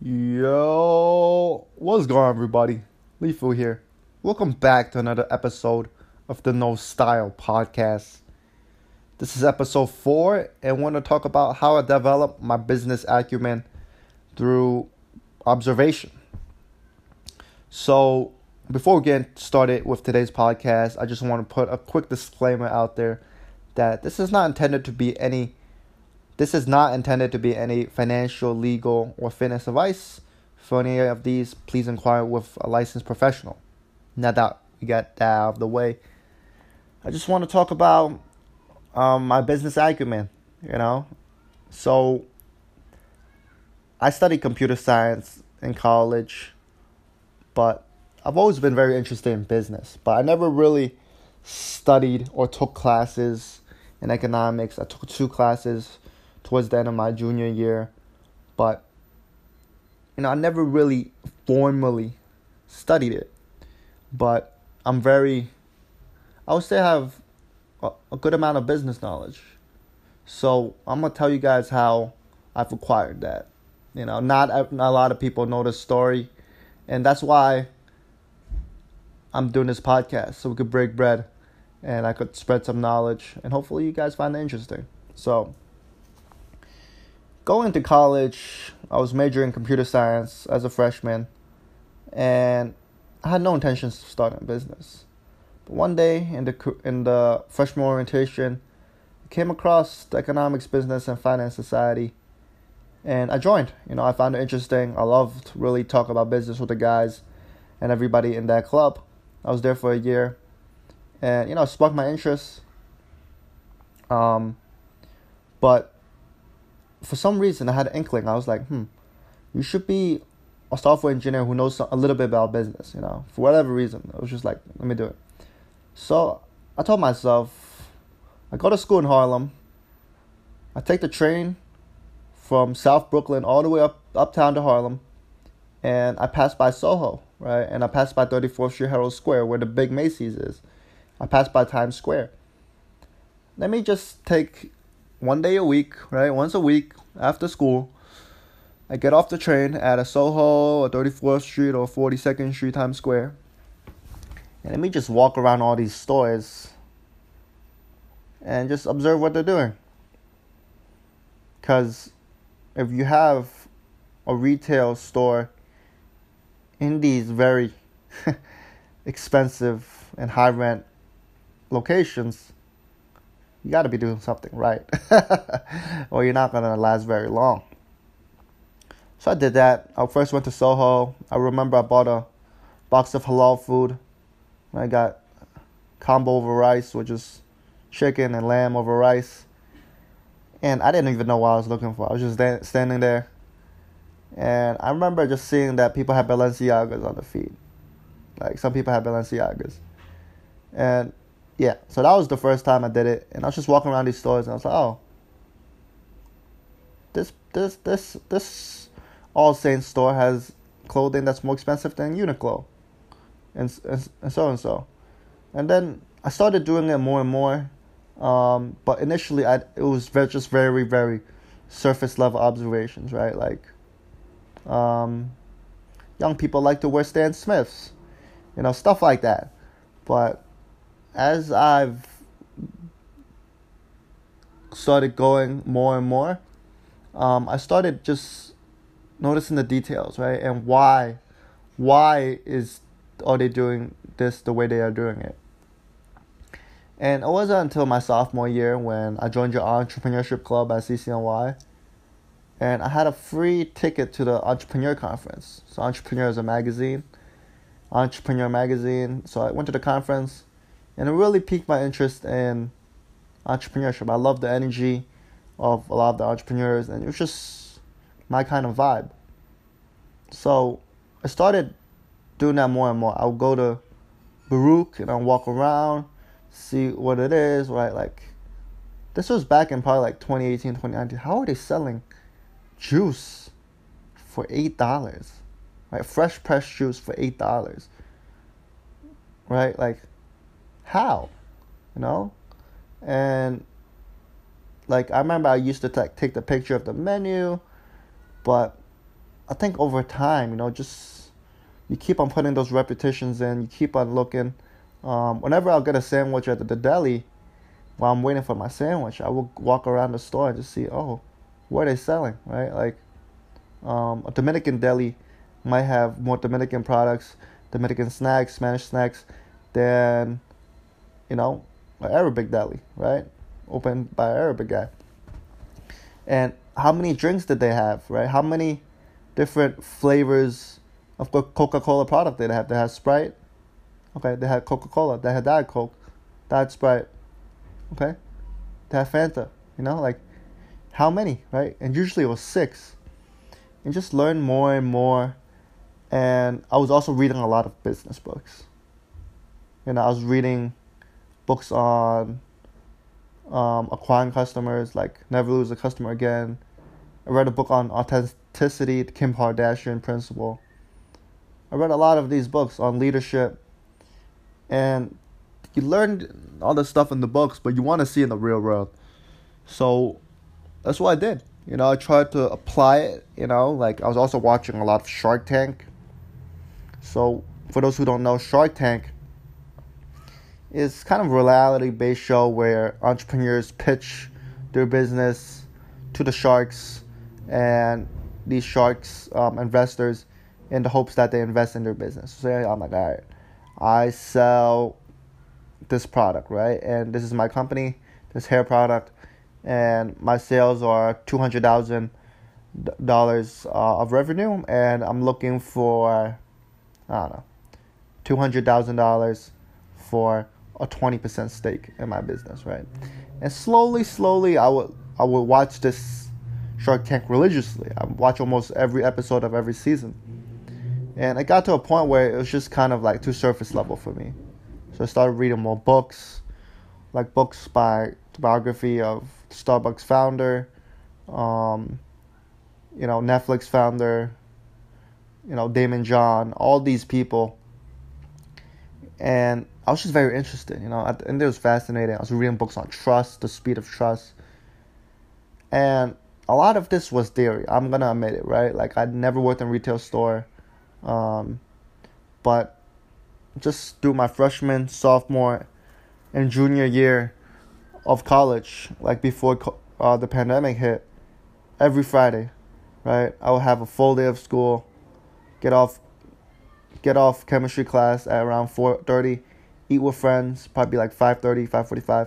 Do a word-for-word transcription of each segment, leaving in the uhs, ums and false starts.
Yo, what's going on, everybody? Lifu here. Welcome back to another episode of the No Style Podcast. This is episode four, and I want to talk about how I developed my business acumen through observation. So, before we get started with today's podcast, I just want to put a quick disclaimer out there that this is not intended to be any This is not intended to be any financial, legal, or fitness advice. For any of these, please inquire with a licensed professional. Now that we got that out of the way, I just want to talk about um, my business acumen, you know? So, I studied computer science in college, but I've always been very interested in business. But I never really studied or took classes in economics. I took two classes towards the end of my junior year, but you know, I never really formally studied it, but I'm very, I would say I have a, a good amount of business knowledge, so I'm going to tell you guys how I've acquired that. You know, not, not a lot of people know this story, and that's why I'm doing this podcast, so we could break bread, and I could spread some knowledge, and hopefully you guys find it interesting. So, going to college, I was majoring in computer science as a freshman, and I had no intentions of starting a business. But one day in the in the freshman orientation, I came across the Economics, Business, and Finance Society, and I joined. You know, I found it interesting. I loved to really talk about business with the guys and everybody in that club. I was there for a year, and you know, it sparked my interest. Um, but for some reason, I had an inkling. I was like, hmm, you should be a software engineer who knows a little bit about business, you know, for whatever reason. I was just like, let me do it. So I told myself, I go to school in Harlem. I take the train from South Brooklyn all the way up uptown to Harlem. And I pass by Soho, right? And I pass by thirty-fourth Street, Herald Square, where the big Macy's is. I pass by Times Square. Let me just take one day a week, right? Once a week after school, I get off the train at a Soho, or thirty-fourth Street, or forty-second Street, Times Square. And let me just walk around all these stores and just observe what they're doing. Because if you have a retail store in these very expensive and high rent locations, you got to be doing something right, or you're not going to last very long. So I did that. I first went to Soho. I remember I bought a box of halal food. I got combo over rice, which is chicken and lamb over rice. And I didn't even know what I was looking for. I was just da- standing there. And I remember just seeing that people had Balenciagas on the feed. Like, some people had Balenciagas. And yeah, so that was the first time I did it, and I was just walking around these stores, and I was like, oh, this this this this All Saints store has clothing that's more expensive than Uniqlo, and and, and so and so, and then I started doing it more and more, um, but initially I it was very, just very very surface level observations, right? Like, um, young people like to wear Stan Smiths, you know, stuff like that, but as I've started going more and more, um, I started just noticing the details, right? And why, why is are they doing this the way they are doing it? And it wasn't until my sophomore year when I joined your entrepreneurship club at C C N Y, and I had a free ticket to the Entrepreneur Conference. So Entrepreneur is a magazine, Entrepreneur Magazine. So I went to the conference. And it really piqued my interest in entrepreneurship. I love the energy of a lot of the entrepreneurs, and it was just my kind of vibe. So I started doing that more and more. I would go to Baruch and I'd walk around, see what it is, right? Like, this was back in probably like twenty eighteen, twenty nineteen. How are they selling juice for eight dollars? Right? Fresh pressed juice for eight dollars. Right? Like, how, you know? And like, I remember I used to t- take the picture of the menu, but I think over time, you know, just you keep on putting those repetitions in. You keep on looking. Um, whenever I'll get a sandwich at the deli, while I'm waiting for my sandwich, I will walk around the store and just see, oh, what are they selling, right? Like um, a Dominican deli might have more Dominican products, Dominican snacks, Spanish snacks than, you know, an Arabic deli, right? Opened by an Arabic guy. And how many drinks did they have, right? How many different flavors of Coca-Cola product did they have? They had Sprite. Okay, they had Coca-Cola. They had Diet Coke, Diet Sprite. Okay, they had Fanta. You know, like how many, right? And usually it was six. And just learn more and more. And I was also reading a lot of business books. You know, I was reading books on um, acquiring customers, like Never Lose a Customer Again. I read a book on authenticity, the Kim Kardashian principle. I read a lot of these books on leadership. And you learned all this stuff in the books, but you want to see in the real world. So that's what I did. You know, I tried to apply it, you know, like I was also watching a lot of Shark Tank. So for those who don't know, Shark Tank is kind of a reality-based show where entrepreneurs pitch their business to the sharks and these sharks, um, investors, in the hopes that they invest in their business. So yeah, I'm like, all right, I sell this product, right? And this is my company, this hair product. And my sales are two hundred thousand dollars uh, of revenue. And I'm looking for, I don't know, two hundred thousand dollars for a twenty percent stake in my business, right? And slowly, slowly, I would I would watch this Shark Tank religiously. I watch almost every episode of every season. And it got to a point where it was just kind of like too surface level for me. So I started reading more books, like books by the biography of Starbucks founder, um, you know, Netflix founder, you know, Damon John, all these people. And I was just very interested, you know, and it was fascinating. I was reading books on trust, the speed of trust. And a lot of this was theory. I'm going to admit it, right? Like, I'd never worked in a retail store. Um, but just through my freshman, sophomore, and junior year of college, like before uh, the pandemic hit, every Friday, right, I would have a full day of school, get off get off chemistry class at around four thirty, eat with friends, probably like five thirty, five forty-five,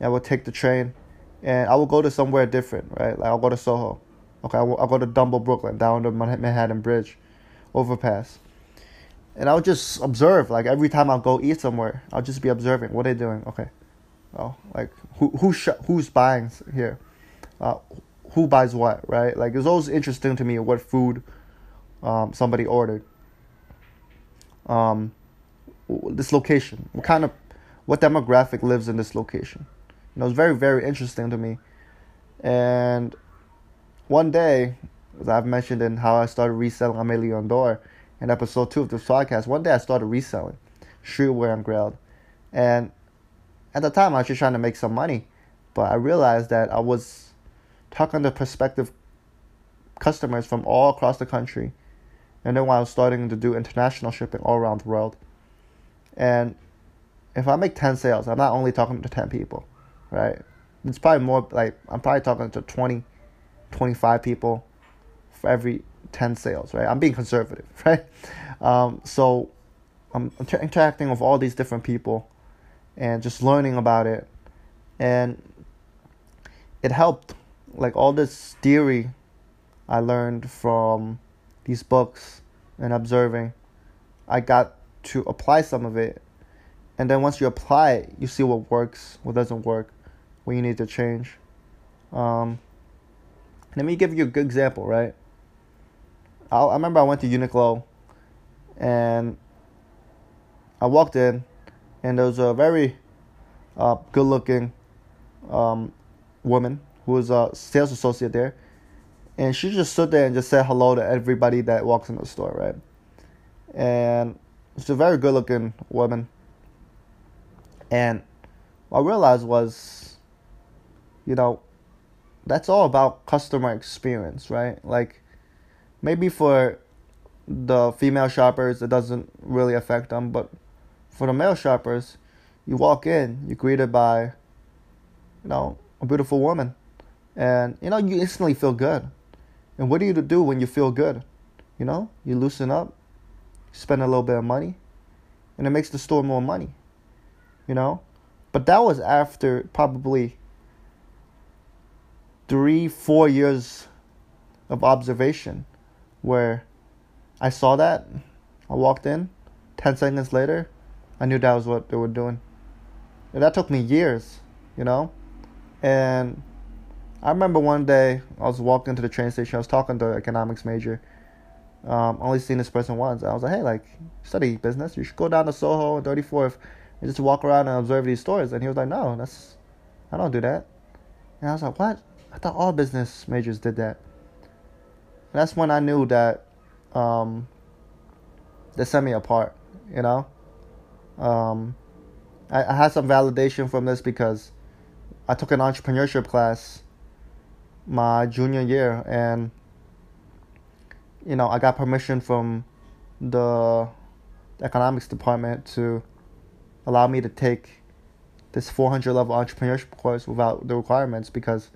and I would take the train, and I would go to somewhere different, right, like I'll go to Soho, okay, I'll, I'll go to Dumbo, Brooklyn, down the Manhattan Bridge overpass, and I would just observe, like every time I'll go eat somewhere, I'll just be observing, what are they doing, okay, oh, like, who who sh- who's buying here? Uh, who buys what, right? Like, it was always interesting to me what food um, somebody ordered. Um, this location. What kind of, what demographic lives in this location? You know, it was very, very interesting to me. And one day, as I've mentioned in how I started reselling Aimé Leon Dore in episode two of this podcast, one day I started reselling streetwear on Grailed. And at the time, I was just trying to make some money, but I realized that I was talking to prospective customers from all across the country, and then while I was starting to do international shipping all around the world. And if I make ten sales, I'm not only talking to ten people, right? It's probably more like I'm probably talking to twenty, twenty-five people for every ten sales, right? I'm being conservative, right? Um, so I'm inter- interacting with all these different people and just learning about it. And it helped. Like, all this theory I learned from these books and observing, I got to apply some of it. And then once you apply it, you see what works, what doesn't work, what you need to change. Um, let me give you a good example, right? I, I remember I went to Uniqlo, and I walked in, and there was a very uh, good-looking um, woman who was a sales associate there. And she just stood there and just said hello to everybody that walks in the store, right? And she's a very good-looking woman. And what I realized was, you know, that's all about customer experience, right? Like, Maybe for the female shoppers, it doesn't really affect them, but for the male shoppers, you walk in, you're greeted by, you know, a beautiful woman, and, you know, you instantly feel good. And what do you do when you feel good? You know, you loosen up, spend a little bit of money, and it makes the store more money, you know? But that was after probably three, four years of observation where I saw that, I walked in, ten seconds later, I knew that was what they were doing. And that took me years, you know? And I remember one day, I was walking to the train station, I was talking to an economics major, um, only seen this person once, I was like, hey, like, study business, you should go down to Soho and thirty-fourth, and just walk around and observe these stores, and he was like, no, that's, I don't do that, and I was like, what? I thought all business majors did that. And that's when I knew that, um, they set me apart, you know, um, I, I had some validation from this because I took an entrepreneurship class my junior year, and, you know, I got permission from the economics department to allow me to take this four hundred level entrepreneurship course without the requirements because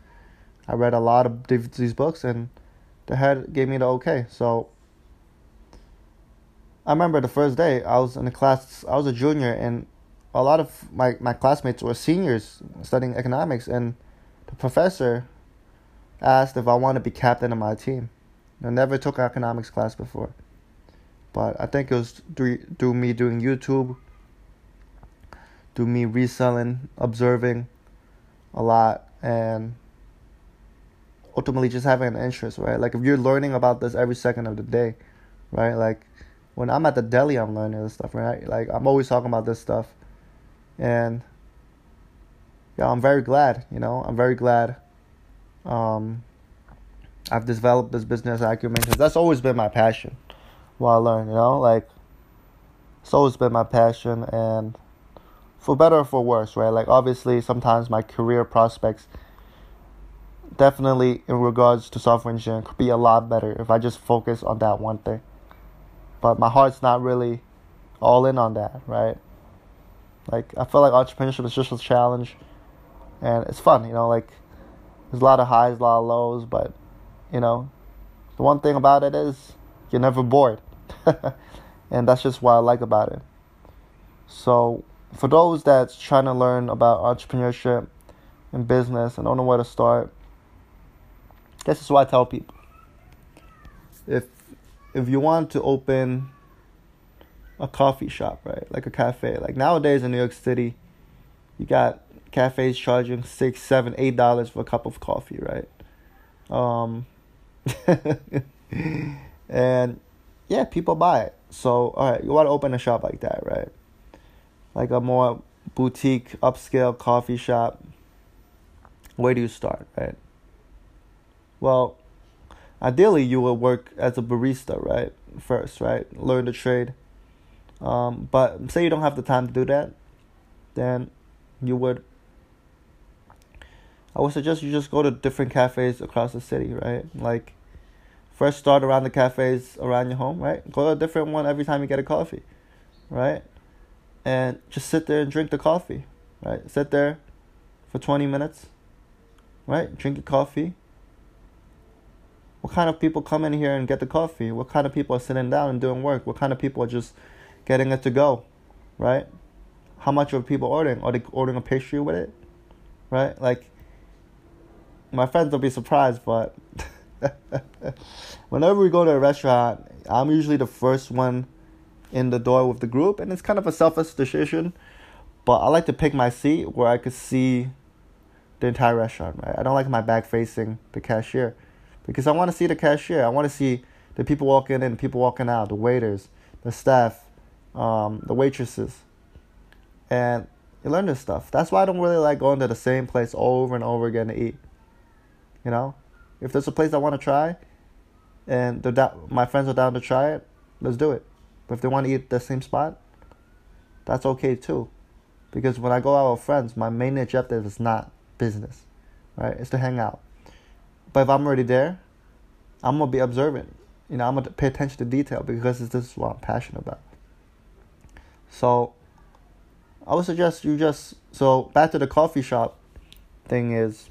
I read a lot of these books, and the head gave me the okay. So I remember the first day I was in the class, I was a junior, and a lot of my, my classmates were seniors studying economics, and the professor asked if I wanted to be captain of my team. I never took an economics class before, but I think it was through, through me doing YouTube, through me reselling, observing a lot, and ultimately just having an interest, right? Like, if you're learning about this every second of the day, right? Like, when I'm at the deli, I'm learning this stuff, right? Like, I'm always talking about this stuff. And, yeah, I'm very glad, you know? I'm very glad um, I've developed this business acumen, because that's always been my passion while I learn, you know? Like, it's always been my passion, and for better or for worse, right? Like, obviously, sometimes my career prospects definitely in regards to software engineering could be a lot better if I just focus on that one thing. But my heart's not really all in on that, right? Like, I feel like entrepreneurship is just a challenge, and it's fun, you know, like, there's a lot of highs, a lot of lows, but, you know, the one thing about it is you're never bored. And that's just what I like about it. So for those that's trying to learn about entrepreneurship and business and don't know where to start, this is what I tell people. If if you want to open a coffee shop, right, like a cafe, like nowadays in New York City, you got cafes charging six, seven, eight dollars for a cup of coffee, right? Um, and yeah, people buy it. So all right, you want to open a shop like that, right? Like a more boutique, upscale coffee shop. Where do you start, right? Well, ideally, you will work as a barista, right? First, right? Learn the trade. Um, but say you don't have the time to do that, then you would, I would suggest you just go to different cafes across the city, right? Like, first start around the cafes around your home, right? Go to a different one every time you get a coffee, right? And just sit there and drink the coffee, right? Sit there for twenty minutes, right? Drink your coffee. What kind of people come in here and get the coffee? What kind of people are sitting down and doing work? What kind of people are just getting it to go, right? How much are people ordering? Are they ordering a pastry with it, right? Like, my friends will be surprised, but whenever we go to a restaurant, I'm usually the first one in the door with the group, and it's kind of a selfish decision, but I like to pick my seat where I could see the entire restaurant, right? I don't like my back facing the cashier, because I want to see the cashier. I want to see the people walking in, people walking out, the waiters, the staff, um, the waitresses. And you learn this stuff. That's why I don't really like going to the same place over and over again to eat. You know? If there's a place I want to try, and they're da- my friends are down to try it, let's do it. But if they want to eat at the same spot, that's okay too. Because when I go out with friends, my main objective is not business, right? It's to hang out. But if I'm already there, I'm going to be observant. you know, I'm going to pay attention to detail because this is what I'm passionate about. So I would suggest you just, so back to the coffee shop thing is,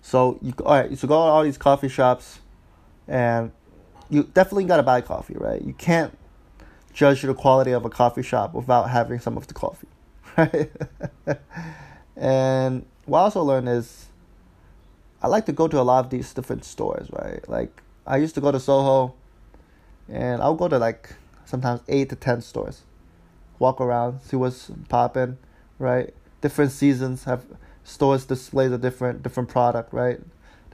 so you all right, so go to all these coffee shops and you definitely got to buy coffee, right? You can't judge the quality of a coffee shop without having some of the coffee, right? And what I also learned is I like to go to a lot of these different stores, right? Like I used to go to Soho and I'll go to like sometimes eight to ten stores, walk around, see what's popping, right? Different seasons have stores display the different different product, right?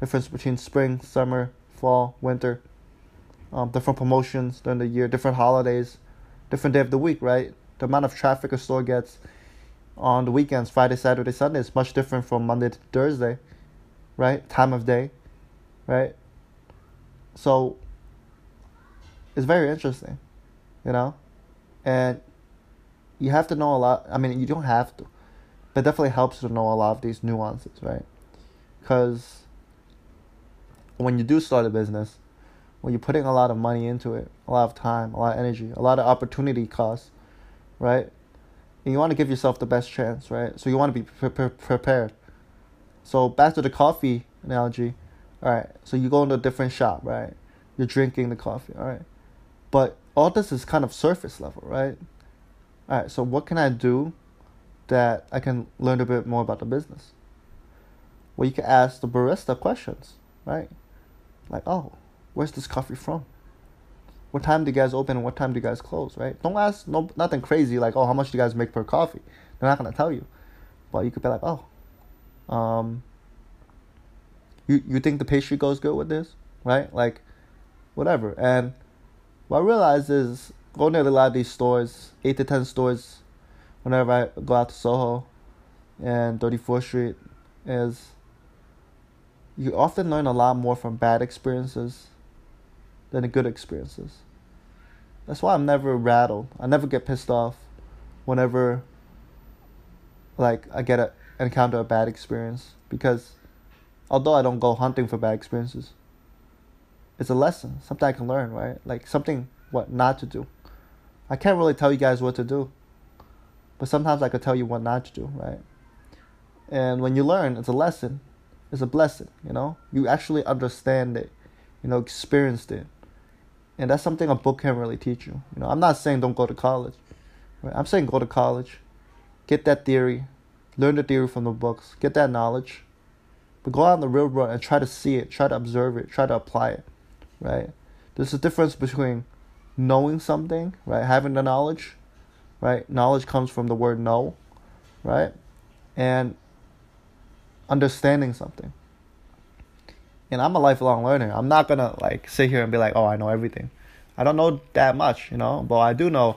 Difference between spring, summer, fall, winter, um, different promotions during the year, different holidays, different day of the week, right? The amount of traffic a store gets on the weekends, Friday, Saturday, Sunday, is much different from Monday to Thursday, right? Time of day, right? So it's very interesting, you know? And you have to know a lot. I mean, you don't have to, but it definitely helps to know a lot of these nuances, right? Because when you do start a business, when you're putting a lot of money into it, a lot of time, a lot of energy, a lot of opportunity costs, right? And you want to give yourself the best chance, right? So you want to be pre- pre- prepared. So back to the coffee analogy, all right? So you go into a different shop, right? You're drinking the coffee, all right? But all this is kind of surface level, right? All right, so what can I do that I can learn a bit more about the business? Well, you can ask the barista questions, right? Like, oh, where's this coffee from? What time do you guys open and what time do you guys close, right? Don't ask no nothing crazy like, oh, how much do you guys make per coffee? They're not going to tell you. But you could be like, oh, um, you, you think the pastry goes good with this, right? Like, whatever. And what I realized is going to a lot of these stores, eight to ten stores, whenever I go out to Soho and thirty-fourth street, is you often learn a lot more from bad experiences than the good experiences. That's why I'm never rattled. I never get pissed off whenever like I get a encounter a bad experience, because although I don't go hunting for bad experiences, it's a lesson, something I can learn, right? Like something what not to do. I can't really tell you guys what to do, but sometimes I could tell you what not to do, right? And when you learn, it's a lesson. It's a blessing, you know? You actually understand it, you know, experienced it. And that's something a book can really teach you. You know, I'm not saying don't go to college, right? I'm saying go to college, get that theory, learn the theory from the books, get that knowledge, but go out in the real world and try to see it, try to observe it, try to apply it, right? There's a difference between knowing something, right? Having the knowledge, right? Knowledge comes from the word know, right? And understanding something. And I'm a lifelong learner. I'm not going to like sit here and be like, oh, I know everything. I don't know that much, you know. But what I do know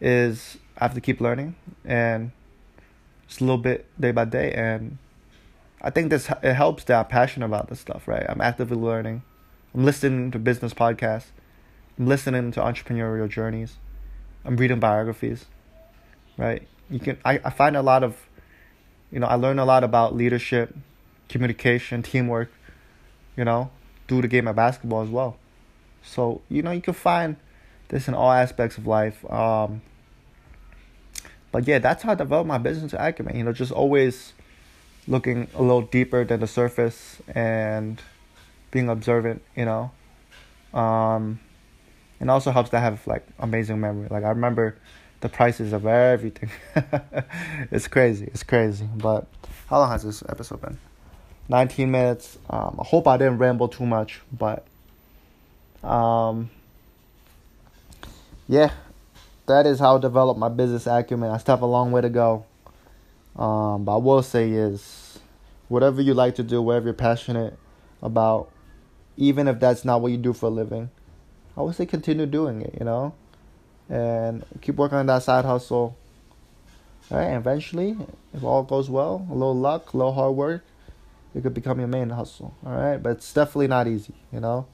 is I have to keep learning and just a little bit day by day. And I think this it helps that I'm passionate about this stuff, right? I'm actively learning. I'm listening to business podcasts. I'm listening to entrepreneurial journeys. I'm reading biographies, right? You can I, I find a lot of, you know, I learn a lot about leadership, communication, teamwork, you know, through the game of basketball as well. So, you know, you can find this in all aspects of life. Um, but yeah, that's how I developed my business acumen, you know, just always looking a little deeper than the surface and being observant, you know. Um... And also helps to have like amazing memory. Like I remember the prices of everything. It's crazy. It's crazy. But how long has this episode been? nineteen minutes. Um, I hope I didn't ramble too much. But um, yeah, that is how I developed my business acumen. I still have a long way to go. Um, but I will say is whatever you like to do, whatever you're passionate about, even if that's not what you do for a living, I would say continue doing it, you know, and keep working on that side hustle. All right, and eventually, if all goes well, a little luck, a little hard work, it could become your main hustle. All right, but it's definitely not easy, you know.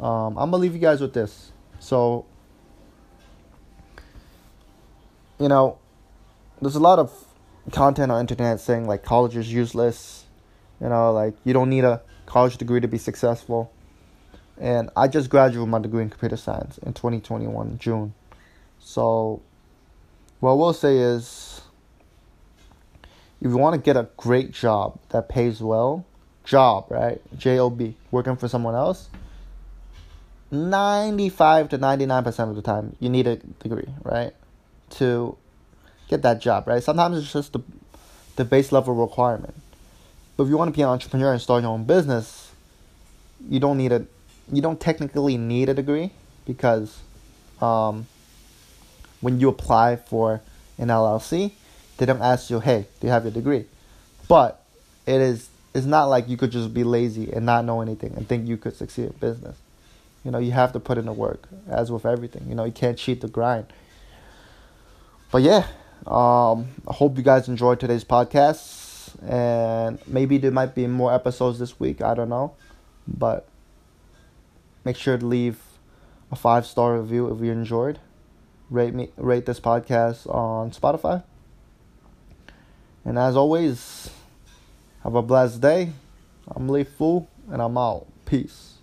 Um, I'm gonna leave you guys with this. So, you know, there's a lot of content on the internet saying like college is useless, you know, like you don't need a college degree to be successful. And I just graduated with my degree in computer science in twenty twenty-one, June. So what I will say is, if you want to get a great job that pays well, job, right? J O B, working for someone else, ninety-five to ninety-nine percent of the time, you need a degree, right? To get that job, right? Sometimes it's just the, the base level requirement. But if you want to be an entrepreneur and start your own business, you don't need a, you don't technically need a degree, because um, when you apply for an L L C, they don't ask you, hey, do you have your degree? But it is, it's not like you could just be lazy and not know anything and think you could succeed in business. You know, you have to put in the work, as with everything. You know, you can't cheat the grind. But yeah, um, I hope you guys enjoyed today's podcast. And maybe there might be more episodes this week. I don't know. But make sure to leave a five-star review if you enjoyed. Rate me, rate this podcast on Spotify. And as always, have a blessed day. I'm Lifu, and I'm out. Peace.